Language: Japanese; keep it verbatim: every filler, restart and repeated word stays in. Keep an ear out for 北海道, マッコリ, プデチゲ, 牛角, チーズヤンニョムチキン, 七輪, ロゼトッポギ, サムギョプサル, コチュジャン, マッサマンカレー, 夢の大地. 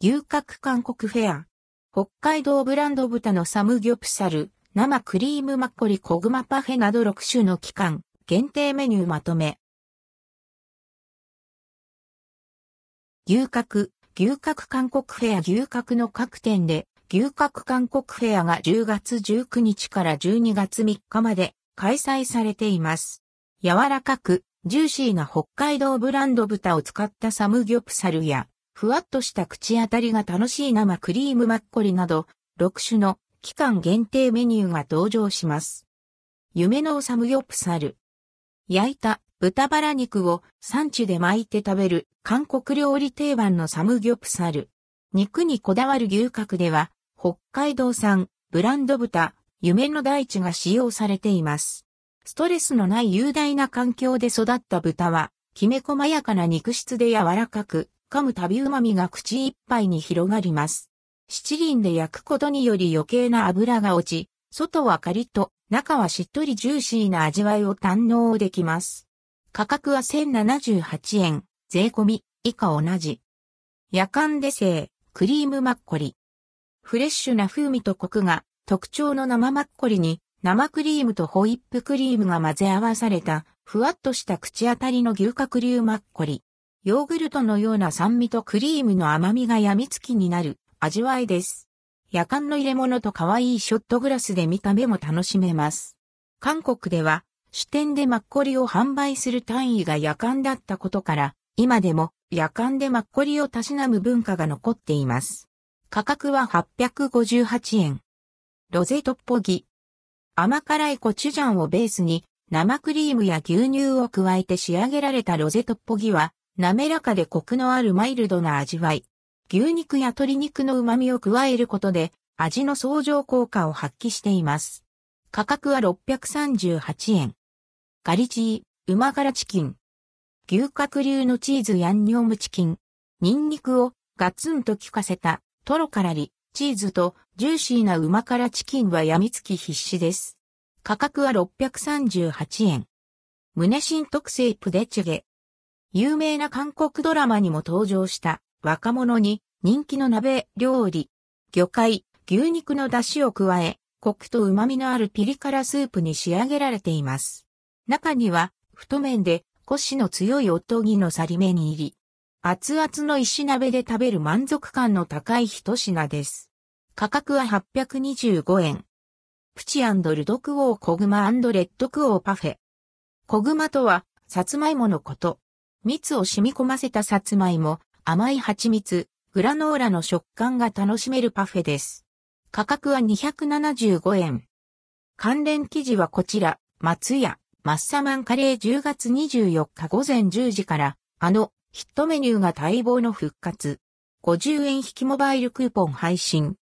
牛角韓国フェア。北海道ブランド豚のサムギョプサル、生クリームマッコリ小熊パフェなどろく種の期間限定メニューまとめ。牛角、牛角韓国フェア。牛角の各店で、牛角韓国フェアがじゅうがつじゅうくにちからじゅうにがつみっかまで開催されています。柔らかく、ジューシーな北海道ブランド豚を使ったサムギョプサルや、ふわっとした口当たりが楽しい生クリームマッコリなど、ろくしゅの期間限定メニューが登場します。夢のサムギョプサル。焼いた豚バラ肉を産地で巻いて食べる韓国料理定番のサムギョプサル。肉にこだわる牛角では、北海道産ブランド豚、夢の大地が使用されています。ストレスのない雄大な環境で育った豚は、きめ細やかな肉質で柔らかく、噛むたび旨味が口いっぱいに広がります。七輪で焼くことにより余計な油が落ち、外はカリッと、中はしっとりジューシーな味わいを堪能できます。価格はせんななじゅうはちえん、税込み、以下同じ。夜間デセー、クリームマッコリ。フレッシュな風味とコクが特徴の生マッコリに生クリームとホイップクリームが混ぜ合わされたふわっとした口当たりの牛角流マッコリ。ヨーグルトのような酸味とクリームの甘みが病みつきになる味わいです。やかんの入れ物と可愛いショットグラスで見た目も楽しめます。韓国では支店でマッコリを販売する単位がやかんだったことから今でもやかんでマッコリをたしなむ文化が残っています。価格ははっぴゃくごじゅうはちえん。ロゼトッポギ。甘辛いコチュジャンをベースに生クリームや牛乳を加えて仕上げられたロゼトッポギは滑らかでコクのあるマイルドな味わい。牛肉や鶏肉の旨味を加えることで味の相乗効果を発揮しています。価格はろっぴゃくさんじゅうはちえん。ガリチー、旨辛チキン。牛角流のチーズヤンニョムチキン。ニンニクをガツンと効かせた。トロカラリ、チーズとジューシーな旨辛チキンは病みつき必至です。価格はろっぴゃくさんじゅうはちえん。胸心特製プデチゲ。有名な韓国ドラマにも登場した若者に人気の鍋料理。魚介、牛肉の出汁を加え、コクと旨味のあるピリ辛スープに仕上げられています。中には太麺でコシの強いおとぎのさりめに入り。熱々の石鍋で食べる満足感の高い一品です。価格ははっぴゃくにじゅうごえん。プチ&ルドクオー小熊&レッドクオーパフェ。小熊とは、さつまいものこと。蜜を染み込ませたさつまいも、甘い蜂蜜、グラノーラの食感が楽しめるパフェです。価格はにひゃくななじゅうごえん。関連記事はこちら、松屋、マッサマンカレーじゅうがつにじゅうよっかごぜんじゅうじから、あの、ヒットメニューが待望の復活。ごじゅうえん引きモバイルクーポン配信。